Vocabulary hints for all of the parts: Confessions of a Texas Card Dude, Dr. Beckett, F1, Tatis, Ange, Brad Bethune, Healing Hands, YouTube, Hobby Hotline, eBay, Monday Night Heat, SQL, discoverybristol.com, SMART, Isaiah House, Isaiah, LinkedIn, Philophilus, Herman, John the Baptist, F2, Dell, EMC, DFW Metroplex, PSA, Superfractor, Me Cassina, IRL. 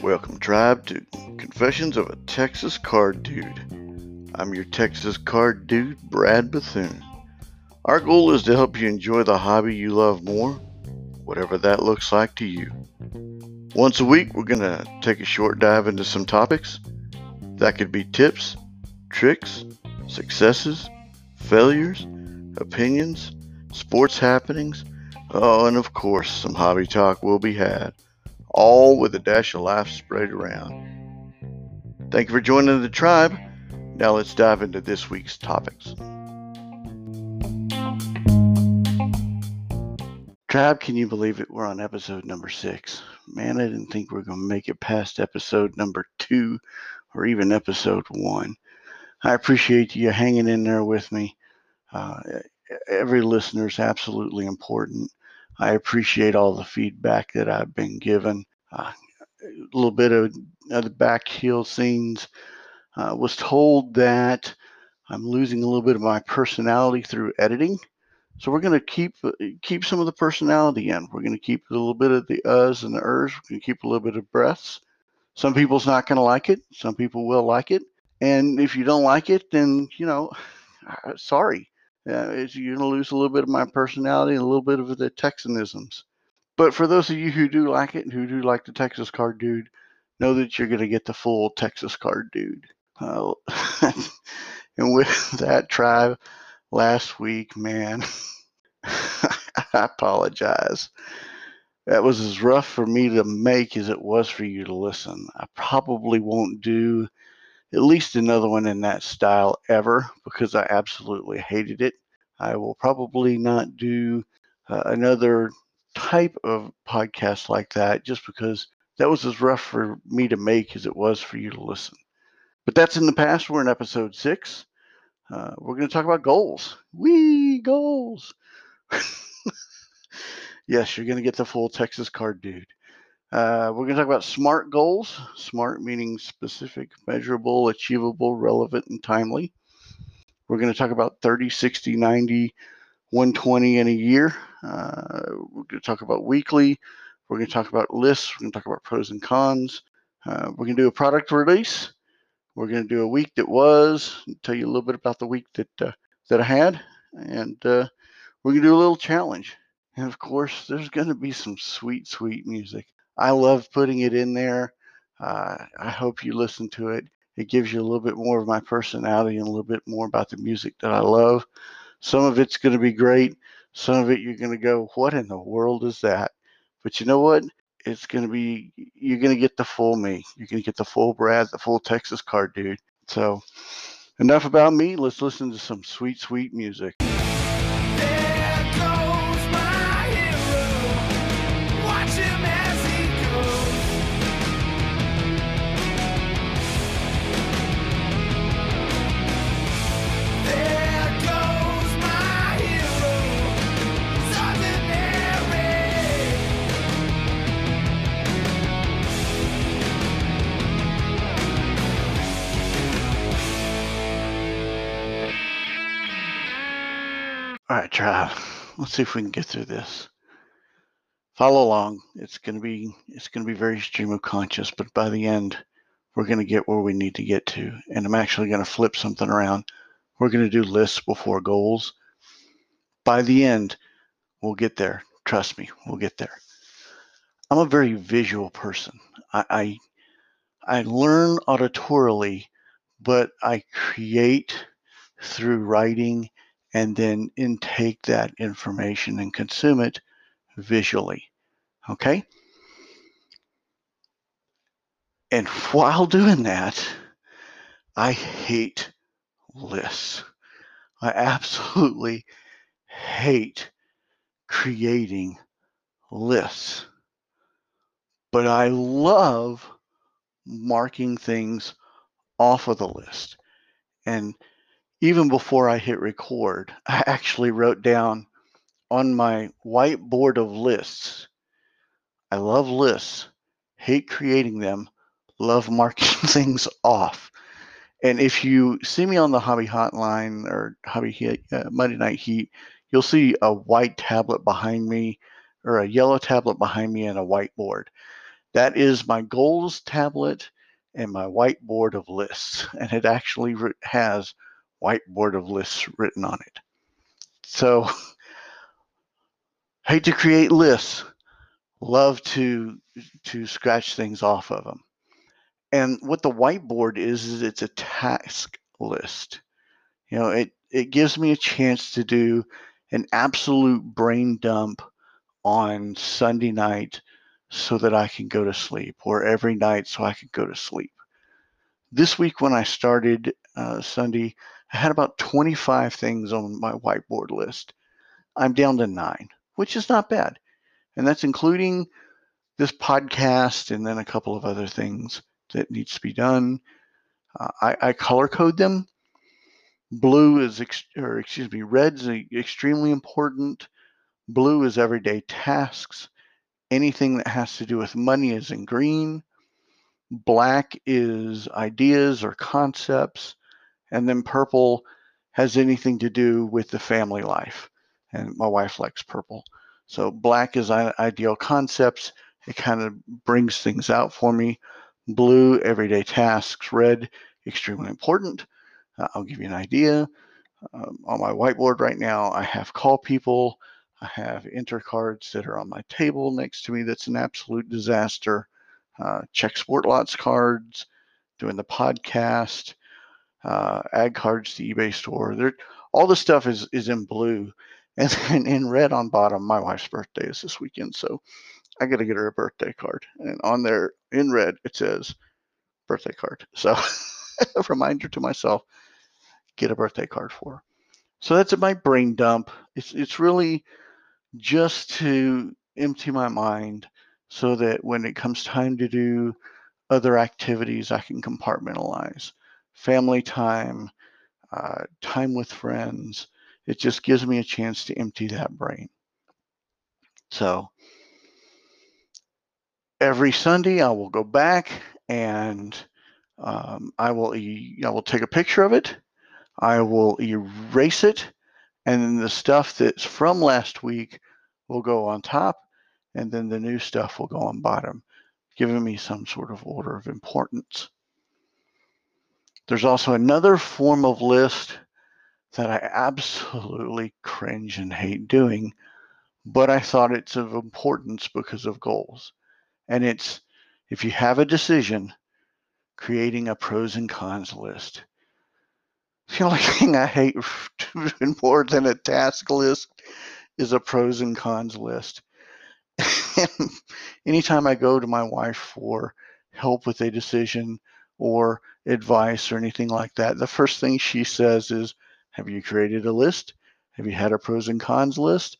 Welcome, Tribe, to Confessions of a Texas Card Dude. I'm your Texas Card Dude, Brad Bethune. Our goal is to help you enjoy the hobby you love more, whatever that looks like to you. Once a week, we're going to take a short dive into some topics. That could be tips, tricks, successes, failures, opinions, sports happenings, and of course, some hobby talk will be had, all with a dash of life spread around. Thank you for joining the Tribe. Now let's dive into this week's topics. Tribe, can you believe it? We're on episode number 6. Man, I didn't think we were going to make it past episode number 2 or even episode 1. I appreciate you hanging in there with me. Every listener is absolutely important. I appreciate all the feedback that I've been given. A little bit of the back heel scenes. Was told that I'm losing a little bit of my personality through editing. So we're going to keep some of the personality in. We're going to keep a little bit of the uhs and the ers. We're going to keep a little bit of breaths. Some people's not going to like it. Some people will like it. And if you don't like it, then, sorry. You're going to lose a little bit of my personality and a little bit of the Texanisms. But for those of you who do like it and who do like the Texas Card Dude, know that you're going to get the full Texas Card Dude. And with that, Tribe, last week, man, I apologize. That was as rough for me to make as it was for you to listen. I probably won't do at least another one in that style ever, because I absolutely hated it. I will probably not do another type of podcast like that, just because that was as rough for me to make as it was for you to listen. But that's in the past. We're in episode 6. We're going to talk about goals. Whee, goals. Yes, you're going to get the full Texas Card Dude. We're going to talk about SMART goals. SMART meaning specific, measurable, achievable, relevant, and timely. We're going to talk about 30, 60, 90, 120 in a year. We're going to talk about weekly. We're going to talk about lists. We're going to talk about pros and cons. We're going to do a product release. We're going to do a week that was, tell you a little bit about the week that I had. And we're going to do a little challenge. And, of course, there's going to be some sweet, sweet music. I love putting it in there. I hope you listen to it. It gives you a little bit more of my personality and a little bit more about the music that I love. Some of it's going to be great. Some of it you're going to go, what in the world is that? But you know what? It's going to be, you're going to get the full me. You're going to get the full Brad, the full Texas Card Dude. So enough about me. Let's listen to some sweet, sweet music. All right, Tribe, let's see if we can get through this. Follow along. It's going to be very stream of conscious, but by the end, we're going to get where we need to get to. And I'm actually going to flip something around. We're going to do lists before goals. By the end, we'll get there. Trust me, we'll get there. I'm a very visual person. I learn auditorily, but I create through writing and then intake that information and consume it visually, okay? And while doing that, I hate lists. I absolutely hate creating lists. But I love marking things off of the list. And even before I hit record, I actually wrote down on my whiteboard of lists. I love lists, hate creating them, love marking things off. And if you see me on the Hobby Hotline or Hobby Heat, Monday Night Heat, you'll see a white tablet behind me, or a yellow tablet behind me, and a whiteboard. That is my goals tablet and my whiteboard of lists, and it actually has whiteboard of lists written on it. So, hate to create lists, love to scratch things off of them. And what the whiteboard is it's a task list. You know, it gives me a chance to do an absolute brain dump on Sunday night so that I can go to sleep, or every night so I can go to sleep. This week when I started Sunday, I had about 25 things on my whiteboard list. I'm down to 9, which is not bad. And that's including this podcast and then a couple of other things that needs to be done. I color code them. Red's extremely important. Blue is everyday tasks. Anything that has to do with money is in green. Black is ideas or concepts. And then purple has anything to do with the family life. And my wife likes purple. So black is ideal concepts. It kind of brings things out for me. Blue, everyday tasks. Red, extremely important. I'll give you an idea. On my whiteboard right now, I have call people. I have enter cards that are on my table next to me. That's an absolute disaster. Check SportLots cards, doing the podcast, add cards to eBay store. All the stuff is in blue. And then in red on bottom, my wife's birthday is this weekend, so I got to get her a birthday card. And on there in red, it says birthday card. So a reminder to myself, get a birthday card for her. So that's my brain dump. It's really just to empty my mind so that when it comes time to do other activities, I can compartmentalize. Family time, time with friends. It just gives me a chance to empty that brain. So every Sunday I will go back and I will take a picture of it. I will erase it. And then the stuff that's from last week will go on top. And then the new stuff will go on bottom, giving me some sort of order of importance. There's also another form of list that I absolutely cringe and hate doing, but I thought it's of importance because of goals. And it's, if you have a decision, creating a pros and cons list. The only thing I hate more than a task list is a pros and cons list. And anytime I go to my wife for help with a decision or advice or anything like that, the first thing she says is, have you created a list? Have you had a pros and cons list?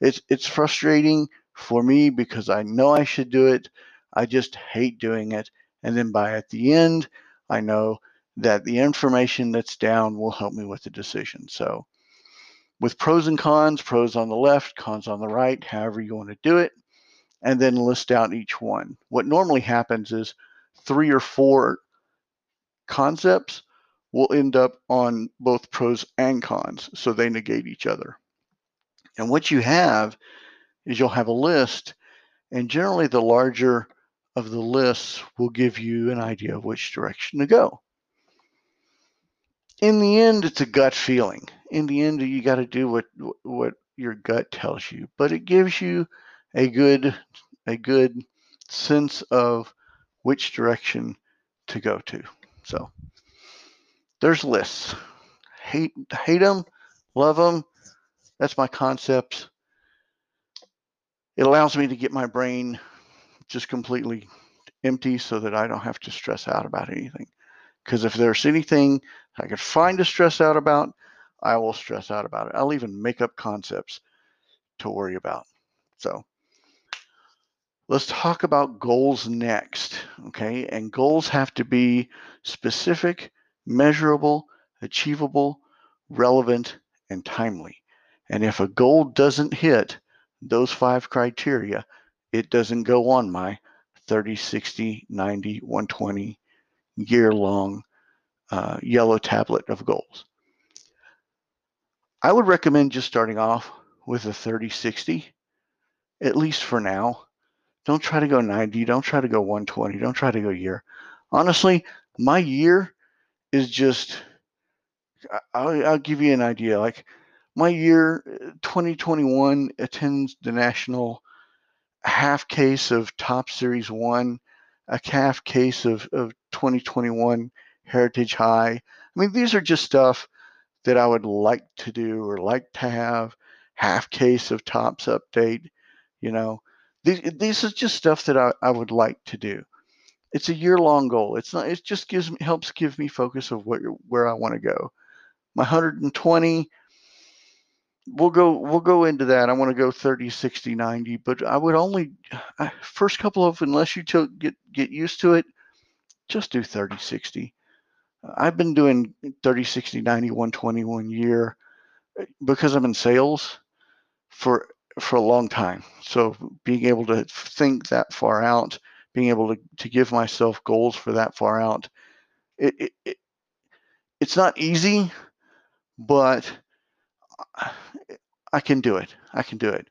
It's frustrating for me because I know I should do it. I just hate doing it. And then by at the end, I know that the information that's down will help me with the decision. So with pros and cons, pros on the left, cons on the right, however you want to do it, and then list out each one. What normally happens is 3 or 4 concepts will end up on both pros and cons, so they negate each other. And what you have is you'll have a list, and generally the larger of the lists will give you an idea of which direction to go. In the end, it's a gut feeling. In the end, you got to do what your gut tells you, but it gives you a good sense of which direction to go to. So there's lists. Hate them, love them. That's my concepts. It allows me to get my brain just completely empty so that I don't have to stress out about anything. Because if there's anything I could find to stress out about, I will stress out about it. I'll even make up concepts to worry about. So let's talk about goals next, okay? And goals have to be specific, measurable, achievable, relevant, and timely. And if a goal doesn't hit those 5 criteria, it doesn't go on my 30, 60, 90, 120 year-long yellow tablet of goals. I would recommend just starting off with a 30/60, at least for now. Don't try to go 90. Don't try to go 120. Don't try to go year. Honestly, my year is just, I'll give you an idea. Like my year 2021 attends the national, a half case of Top Series 1, a half case of 2021 Heritage High. I mean, these are just stuff that I would like to do or like to have. Half case of Topps update, you know. This is just stuff that I would like to do. It's a year-long goal. It's not. It just gives me, helps give me focus of where I want to go. My 120, we'll go into that. I want to go 30, 60, 90, but I would only, first couple of, unless you get used to it, just do 30, 60. I've been doing 30, 60, 90, 120 1 year because I'm in sales for a long time. So being able to think that far out, being able to give myself goals for that far out, it's not easy, but I can do it. I can do it.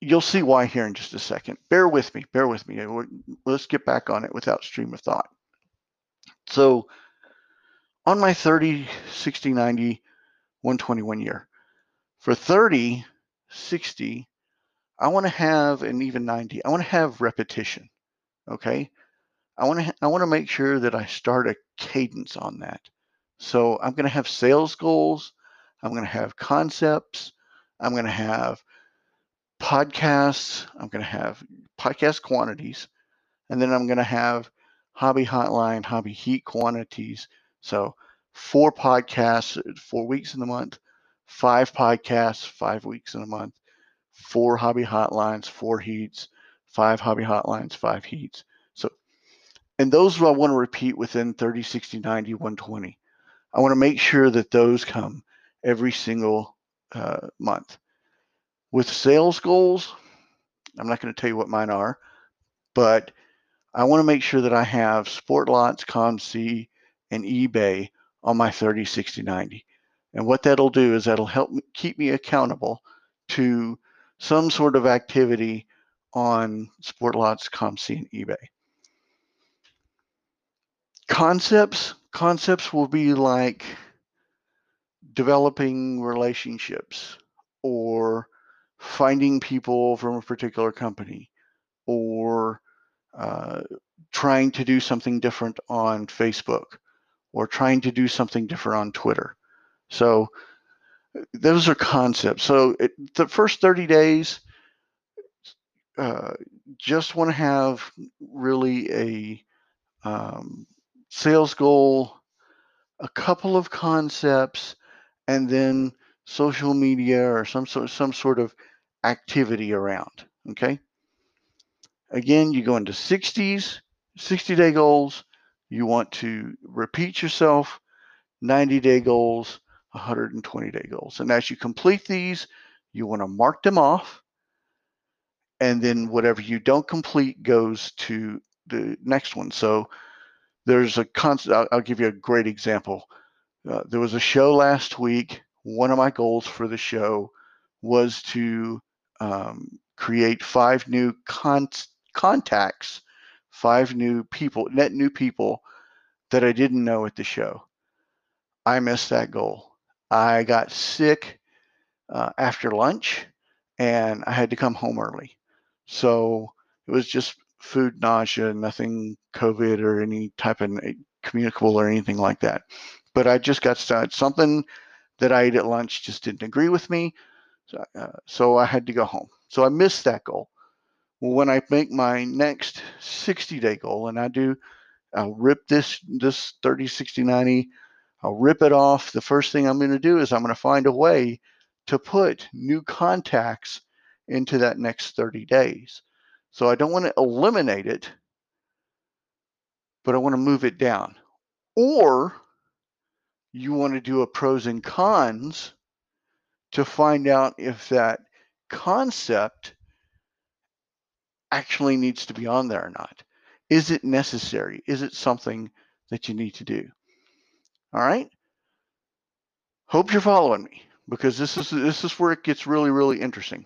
You'll see why here in just a second. Bear with me. Bear with me. Let's get back on it without stream of thought. So on my 30, 60, 90, 121 year, for 30, 60, I want to have, and even 90, I want to have repetition. Okay. I want to make sure that I start a cadence on that. So I'm going to have sales goals. I'm going to have concepts. I'm going to have podcasts. I'm going to have podcast quantities. And then I'm going to have Hobby Hotline, Hobby Heat quantities. So 4 podcasts, 4 weeks in the month, 5 podcasts, 5 weeks in a month, 4 Hobby Hotlines, 4 heats, 5 Hobby Hotlines, 5 heats. So, and those I want to repeat within 30, 60, 90, 120. I want to make sure that those come every single month. With sales goals, I'm not going to tell you what mine are, but I want to make sure that I have SportLots, COMC, and eBay on my 30, 60, 90. And what that'll do is that'll help me, keep me accountable to some sort of activity on SportLots, COMC, and eBay. Concepts will be like developing relationships or finding people from a particular company or trying to do something different on Facebook or trying to do something different on Twitter. So those are concepts. So the first 30 days, just want to have really a sales goal, a couple of concepts, and then social media or some sort of activity around, okay? Again, you go into 60s, 60-day goals. You want to repeat yourself, 90-day goals, 120-day goals. And as you complete these, you want to mark them off, and then whatever you don't complete goes to the next one. So there's a constant, I'll give you a great example. There was a show last week. One of my goals for the show was to create 5 new contacts, 5 new people, net new people that I didn't know at the show. I missed that goal. I got sick after lunch, and I had to come home early. So it was just food nausea, nothing COVID or any type of communicable or anything like that. But I just got started. Something that I ate at lunch just didn't agree with me, so I had to go home. So I missed that goal. Well, when I make my next 60-day goal, and I'll rip this 30, 60, 90, I'll rip it off. The first thing I'm going to do is I'm going to find a way to put new contacts into that next 30 days. So I don't want to eliminate it, but I want to move it down. Or you want to do a pros and cons to find out if that concept actually needs to be on there or not. Is it necessary? Is it something that you need to do? All right. Hope you're following me. because this is where it gets really, really interesting.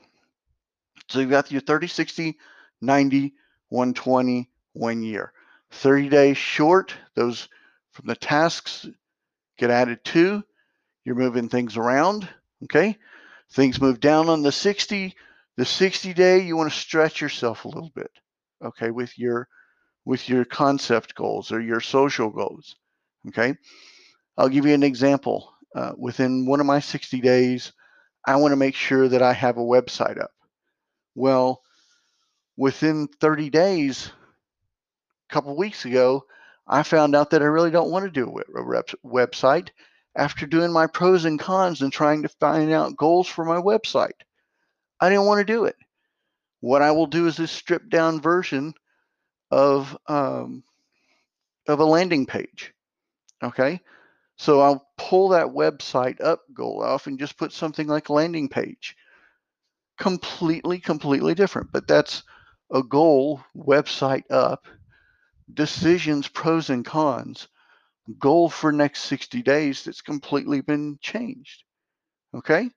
So you've got your 30, 60, 90, 120, 1 year. 30 days short, those from the tasks get added to. You're moving things around, okay? Things move down on the 60. The 60-day, you want to stretch yourself a little bit, okay, with your concept goals or your social goals, okay? I'll give you an example. Within one of my 60 days, I want to make sure that I have a website up. Well, within 30 days, a couple weeks ago, I found out that I really don't want to do a website after doing my pros and cons and trying to find out goals for my website. I didn't want to do it. What I will do is this stripped down version of a landing page, okay? So I'll pull that website up goal off and just put something like landing page. Completely different, but that's a goal, website up, decisions, pros and cons, goal for next 60 days that's completely been changed, okay?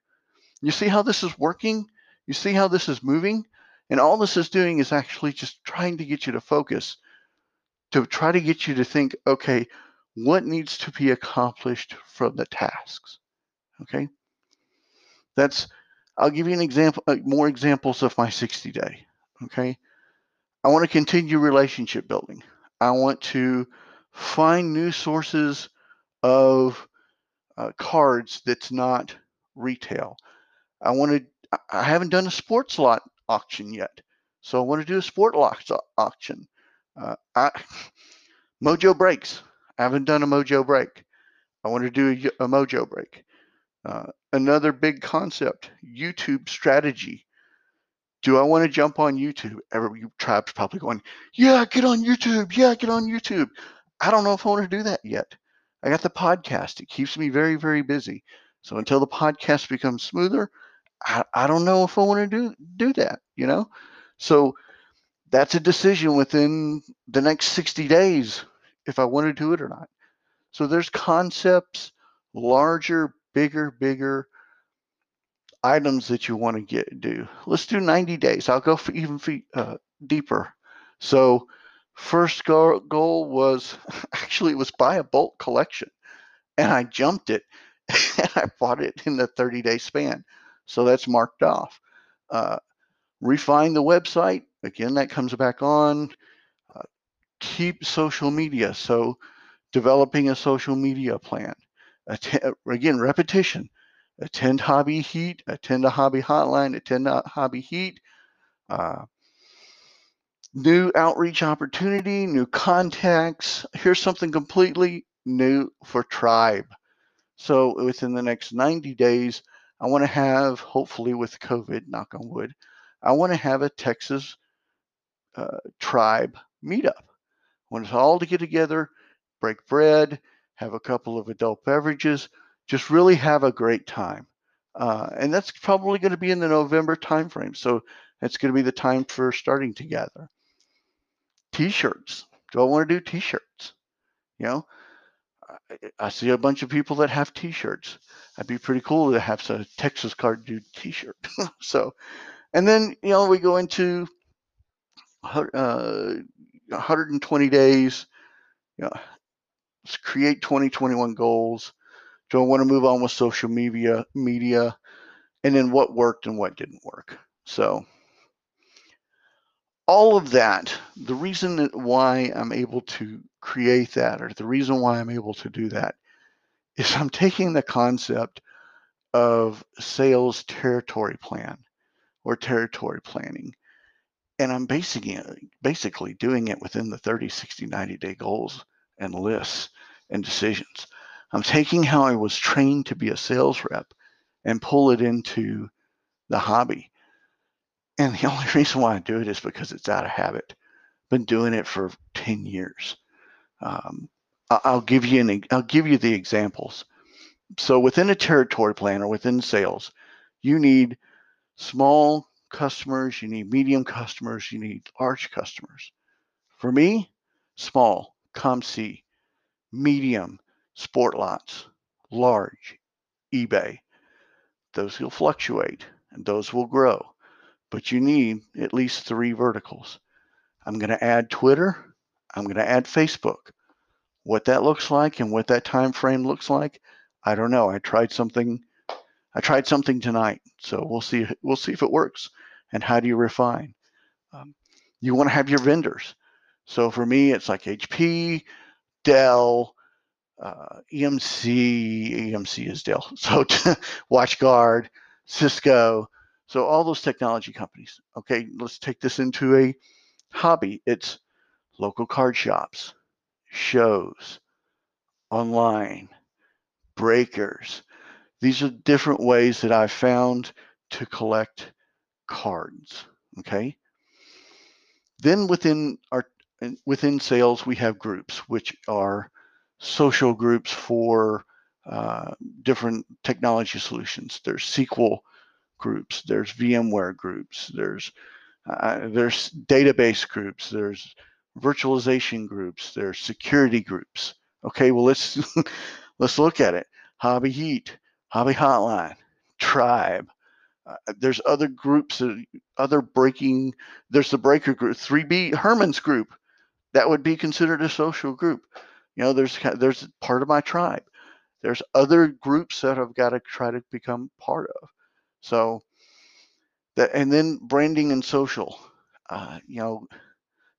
You see how this is working? You see how this is moving? And all this is doing is actually just trying to get you to focus, to try to get you to think, okay, what needs to be accomplished from the tasks, okay? I'll give you an example, more examples of my 60-day, okay? I want to continue relationship building. I want to find new sources of cards that's not retail. I haven't done a sports lot auction yet, so I want to do a SportLots auction. Mojo Breaks. I haven't done a Mojo Break. I want to do a Mojo Break. Another big concept, YouTube strategy. Do I want to jump on YouTube? Every tribe's probably going, yeah, get on YouTube. Yeah, get on YouTube. I don't know if I want to do that yet. I got the podcast. It keeps me very, very busy. So until the podcast becomes smoother, I don't know if I want to do that, you know? So that's a decision within the next 60 days if I want to do it or not. So there's concepts, larger, bigger items that you want to do. Let's do 90 days. I'll go for even deeper. So first goal was, actually it was buy a bulk collection, and I jumped it and I bought it in the 30-day span. So that's marked off. Refine the website. Again, that comes back on. Keep social media. So developing a social media plan. Again, repetition. Attend Hobby Heat, attend a Hobby Hotline, attend a Hobby Heat. New outreach opportunity, new contacts. Here's something completely new for Tribe. So within the next 90 days, I want to have, hopefully with COVID, knock on wood, I want to have a Texas Tribe meetup. I want us all to get together, break bread, have a couple of adult beverages, just really have a great time. And that's probably going to be in the November timeframe. So that's going to be the time for starting to gather. T-shirts. Do I want to do T-shirts? You know, I see a bunch of people that have T-shirts. That'd be pretty cool to have a Texas Card Dude T-shirt. So, and then, you know, we go into 120 days, you know, create 2021 goals. Do I want to move on with social media, and then what worked and what didn't work? So all of that, the reason why I'm able to create that, or the reason why I'm able to do that, is I'm taking the concept of sales territory plan or territory planning, and I'm basically doing it within the 30, 60, 90-day goals and lists and decisions. I'm taking how I was trained to be a sales rep and pull it into the hobby. And the only reason why I do it is because it's out of habit. Been doing it for 10 years. I'll give you the examples. So within a territory plan or within sales, you need small customers, you need medium customers, you need large customers. For me, small. COMC, medium, SportLots, large, eBay. Those will fluctuate and those will grow, but you need at least 3 verticals. I'm going to add Twitter. I'm going to add Facebook. What that looks like and what that time frame looks like, I don't know. I tried something tonight, so we'll see if it works. And how do you refine? You want to have your vendors. So for me, it's like HP, Dell, EMC. EMC is Dell. So WatchGuard, Cisco. So all those technology companies. Okay, let's take this into a hobby. It's local card shops, shows, online, breakers. These are different ways that I've found to collect cards, okay? Then within sales, we have groups, which are social groups for different technology solutions. There's SQL groups, there's VMware groups, there's database groups, there's virtualization groups, there's security groups. Okay, well, let's look at it. Hobby Heat, Hobby Hotline, Tribe. There's other groups, there's the breaker group, 3B, Herman's group. That would be considered a social group. You know, there's part of my tribe. There's other groups that I've got to try to become part of. So, and then branding and social, you know,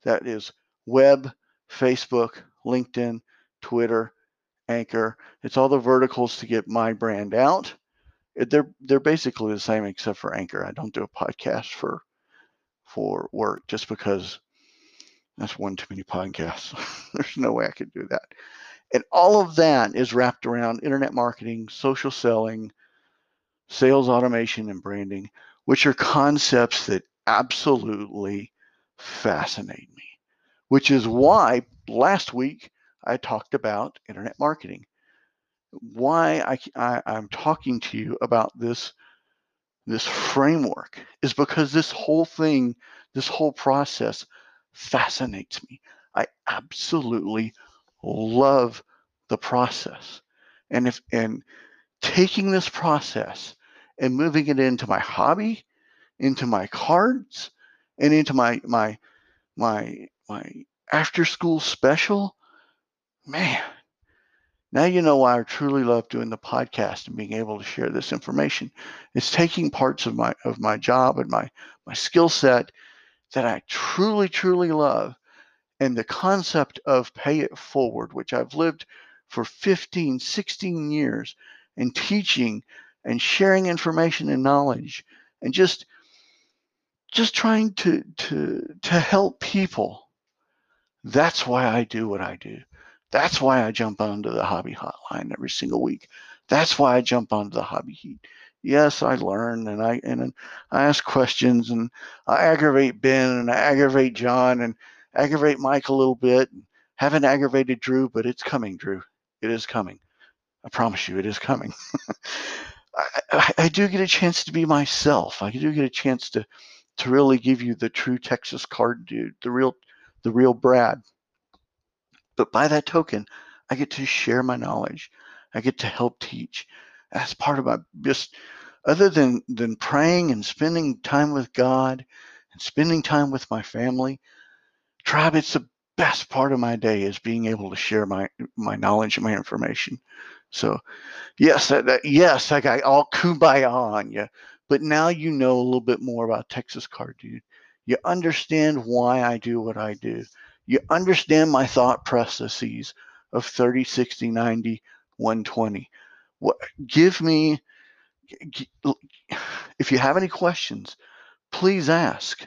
that is web, Facebook, LinkedIn, Twitter, Anchor. It's all the verticals to get my brand out. They're basically the same except for Anchor. I don't do a podcast for work just because that's one too many podcasts. There's no way I could do that. And all of that is wrapped around internet marketing, social selling, sales automation, and branding, which are concepts that absolutely fascinate me, which is why last week I talked about internet marketing. Why I'm talking to you about this framework is because this whole process fascinates me. I absolutely love the process. And taking this process and moving it into my hobby, into my cards, and into my after school special, man, now you know why I truly love doing the podcast and being able to share this information. It's taking parts of my job and my skill set that I truly, truly love, and the concept of pay it forward, which I've lived for 15, 16 years, and teaching and sharing information and knowledge, and just trying to help people. That's why I do what I do. That's why I jump onto the Hobby Hotline every single week. That's why I jump onto the Hobby Heat. Yes, I learn and I ask questions, and I aggravate Ben, and I aggravate John, and aggravate Mike a little bit. Haven't aggravated Drew, but it's coming, Drew. It is coming. I promise you, it is coming. I do get a chance to be myself. I do get a chance to really give you the true Texas Card Dude, the real Brad. But by that token, I get to share my knowledge. I get to help teach. That's part of my, just other than praying and spending time with God and spending time with my family, Tribe, it's the best part of my day is being able to share my knowledge and my information. So yes, I got all kumbaya on you, but now you know a little bit more about Texas Card Dude. You understand why I do what I do. You understand my thought processes of 30, 60, 90, 120. If you have any questions, please ask.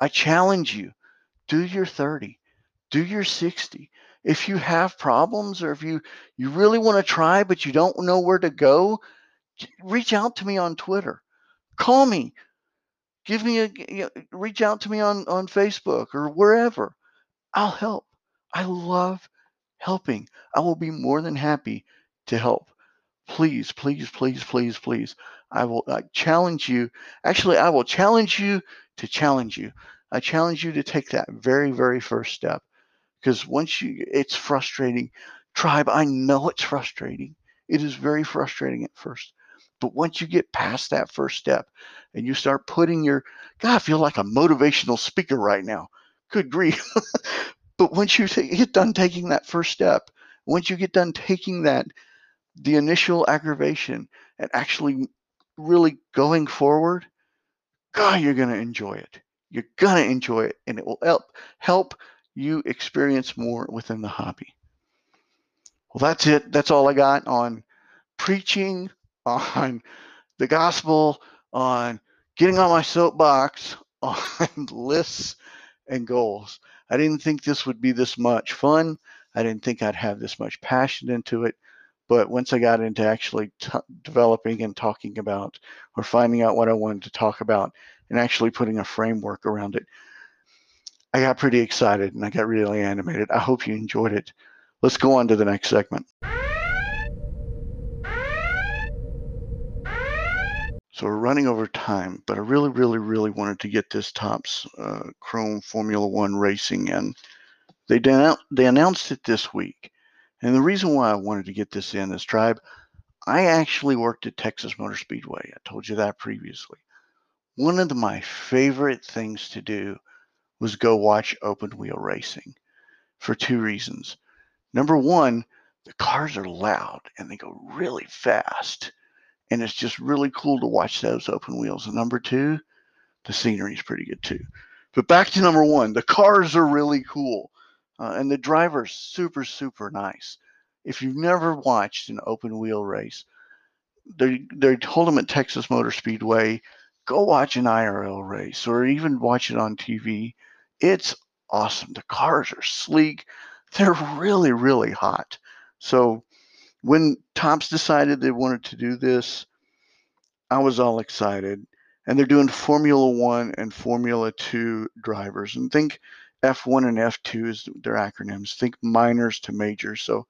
I challenge you, do your 30, do your 60. If you have problems, or if you really want to try but you don't know where to go, reach out to me on Twitter. Call me. Give me reach out to me on Facebook or wherever. I'll help. I love helping. I will be more than happy to help. Please, please, please, please, please. I challenge you. Actually, I will challenge you to challenge you. I challenge you to take that very, very first step. Because it's frustrating. Tribe, I know it's frustrating. It is very frustrating at first. But once you get past that first step and you start putting your, God, I feel like a motivational speaker right now. Good grief. But once you get done taking that first step, once you get done taking that, the initial aggravation and actually really going forward, God, you're going to enjoy it. You're going to enjoy it, and it will help you experience more within the hobby. Well, that's it. That's all I got on preaching, on the gospel, on getting on my soapbox, on lists and goals. I didn't think this would be this much fun. I didn't think I'd have this much passion into it. But once I got into actually developing and talking about, or finding out what I wanted to talk about and actually putting a framework around it, I got pretty excited and I got really animated. I hope you enjoyed it. Let's go on to the next segment. So we're running over time, but I really wanted to get this Topps Chrome Formula One racing in. They announced it this week. And the reason why I wanted to get this in is, Tribe, I actually worked at Texas Motor Speedway. I told you that previously. One of my favorite things to do was go watch open wheel racing for two reasons. Number one, the cars are loud and they go really fast. And it's just really cool to watch those open wheels. And number two, the scenery is pretty good too. But back to number one, the cars are really cool. And the driver's super nice. If you've never watched an open wheel race, they told them at Texas Motor Speedway, go watch an IRL race or even watch it on TV. It's awesome. The cars are sleek. They're really hot. So when Topps decided they wanted to do this, I was all excited. And they're doing Formula 1 and Formula 2 drivers. And think F1 and F2 is their acronyms. Think minors to majors. So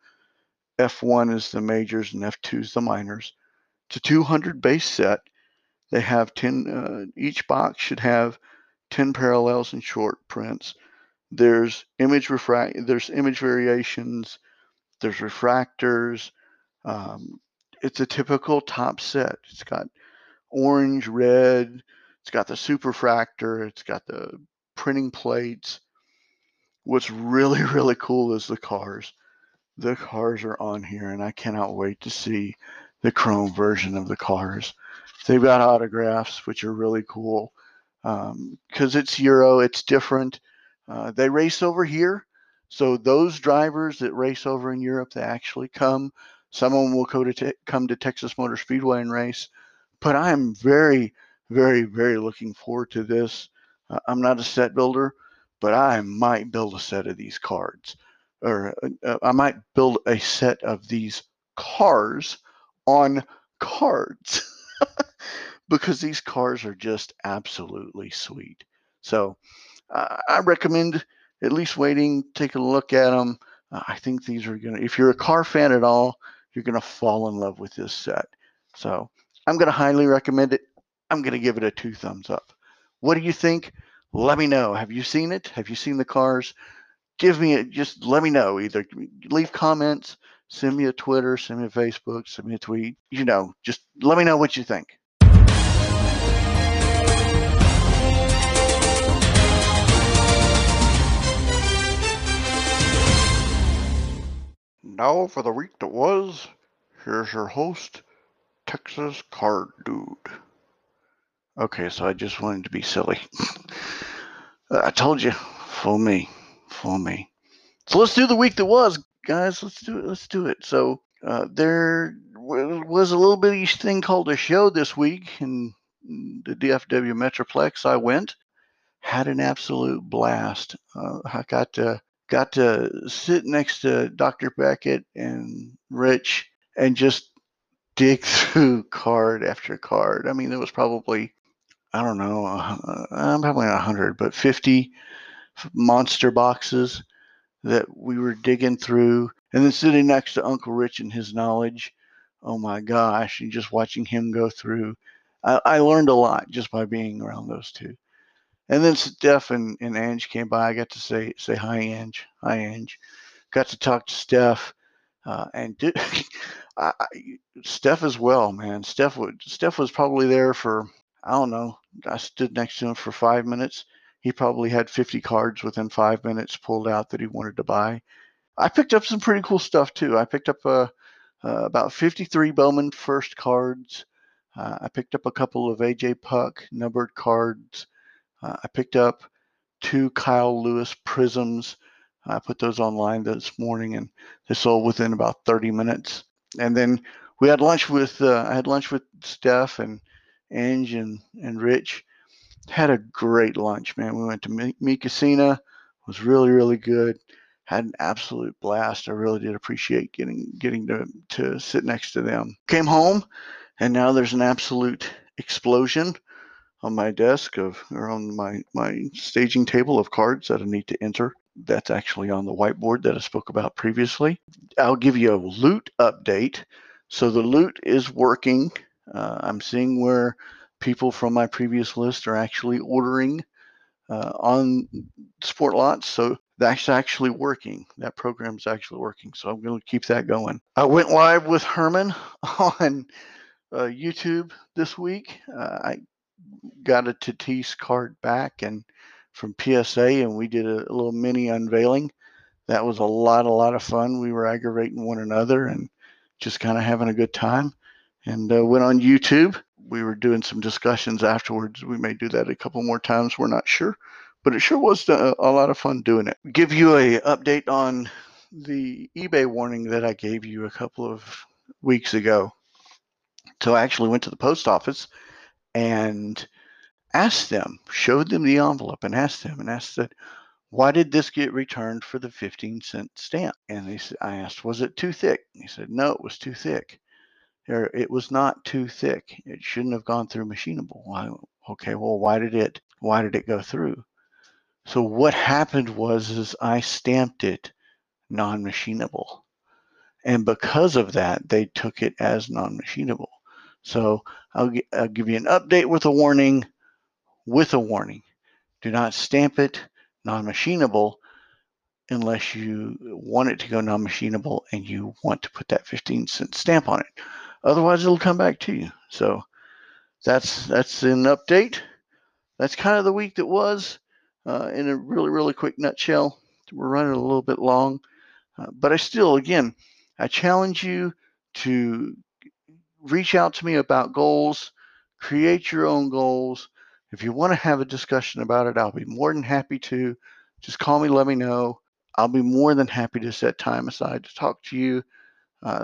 F1 is the majors and F2 is the minors. It's a 200 base set. They have 10, each box should have 10 parallels and short prints. There's there's image variations. There's refractors. It's a typical top set. It's got orange, red. It's got the superfractor. It's got the printing plates. What's really cool is the cars. The cars are on here, and I cannot wait to see the chrome version of the cars. They've got autographs, which are really cool because it's Euro. It's different. They race over here. So those drivers that race over in Europe, they actually come. Some of them will come to Texas Motor Speedway and race. But I am very looking forward to this. I'm not a set builder, but I might build a set of these cards. Or I might build a set of these cars on cards. Because these cars are just absolutely sweet. So I recommend at least waiting, take a look at them. I think these are going to, if you're a car fan at all, you're going to fall in love with this set. So I'm going to highly recommend it. I'm going to give it a 2 thumbs up. What do you think? Let me know. Have you seen it? Have you seen the cars? Give me it. Just let me know. Either leave comments, send me a Twitter, send me a Facebook, send me a tweet. You know, just let me know what you think. Now for the week that was, here's your host, Texas Card Dude. Okay, so I just wanted to be silly. I told you, fool me. So let's do the week that was, guys. Let's do it. So there was a little bitty thing called a show this week in the DFW Metroplex. I went, had an absolute blast. I got to sit next to Dr. Beckett and Rich and just dig through card after card. I mean, there was probably, I don't know, I'm probably not 100, but 50 monster boxes that we were digging through. And then sitting next to Uncle Rich and his knowledge, oh my gosh, and just watching him go through. I learned a lot just by being around those two. And then Steph and Ange came by. I got to say hi, Ange. Got to talk to Steph. And Steph as well, man. Steph was probably there for, I don't know, I stood next to him for 5 minutes. He probably had 50 cards within 5 minutes pulled out that he wanted to buy. I picked up some pretty cool stuff too. I picked up about 53 Bowman first cards. I picked up a couple of A.J. Puck numbered cards. I picked up 2 Kyle Lewis prisms. I put those online this morning, and they sold within about 30 minutes. And then we had lunch with I had lunch with Steph and Ange and Rich. Had a great lunch, man. We went to Me Cassina. It was really, really good. Had an absolute blast. I really did appreciate getting to sit next to them. Came home, and now there's an absolute explosion on my desk on my staging table of cards that I need to enter. That's actually on the whiteboard that I spoke about previously. I'll give you a loot update. So the loot is working. I'm seeing where people from my previous list are actually ordering on SportLots. So that's actually working. That program's actually working. So I'm going to keep that going. I went live with Herman on YouTube this week. I got a Tatis card back and from PSA, and we did a little mini unveiling. That was a lot of fun. We were aggravating one another and just kind of having a good time, and went on YouTube. We were doing some discussions afterwards. We may do that a couple more times. We're not sure, but it sure was a lot of fun doing it. Give you an update on the eBay warning that I gave you a couple of weeks ago. So I actually went to the post office and asked them, showed them the envelope and asked them why did this get returned for the 15-cent stamp? And they said, I asked, was it too thick? And he said, no, it was too thick. Or it was not too thick. It shouldn't have gone through machinable. Okay, well, why did it go through? So what happened was I stamped it non-machinable. And because of that, they took it as non-machinable. So I'll give you an update with a warning. Do not stamp it non-machinable unless you want it to go non-machinable and you want to put that 15-cent stamp on it. Otherwise, it'll come back to you. So that's an update. That's kind of the week that was in a really, really quick nutshell. We're running a little bit long, but I still, again, I challenge you to reach out to me about goals, create your own goals. If you want to have a discussion about it, I'll be more than happy to. Just call me, let me know. I'll be more than happy to set time aside to talk to you.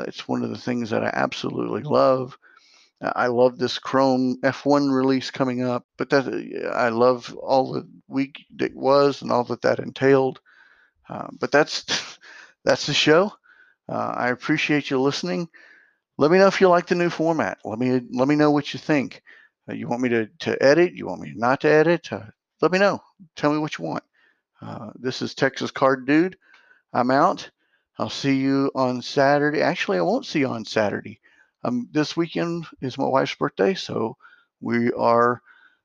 It's one of the things that I absolutely love. I love this Chrome F1 release coming up, but I love all the week that was and all that entailed. But that's the show. I appreciate you listening. Let me know if you like the new format. Let me know what you think. You want me to edit? You want me not to edit? Let me know. Tell me what you want. This is Texas Card Dude. I'm out. I'll see you on Saturday. Actually, I won't see you on Saturday. This weekend is my wife's birthday, so we are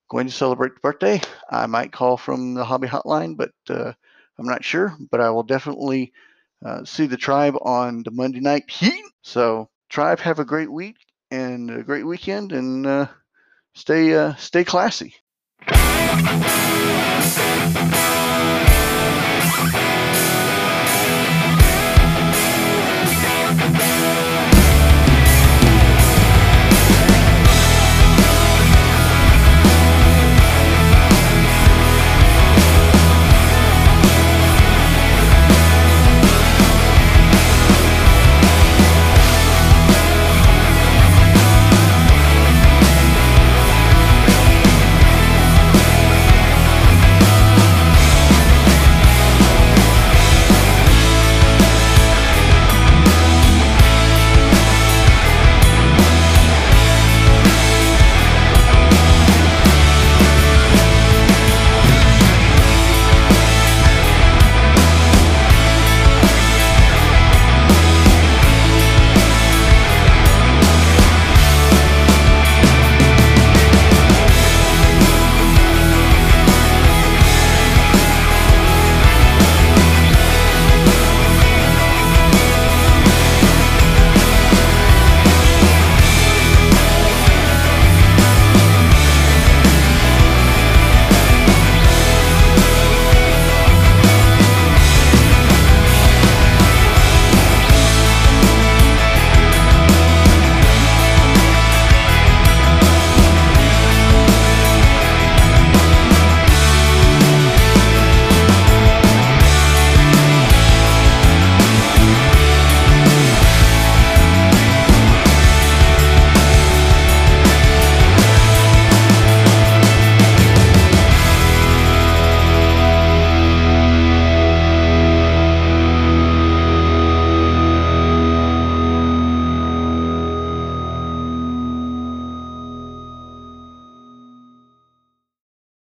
going to celebrate the birthday. I might call from the Hobby Hotline, but I'm not sure. But I will definitely see the tribe on the Monday Night Heat. So, tribe, have a great week and a great weekend, and stay classy.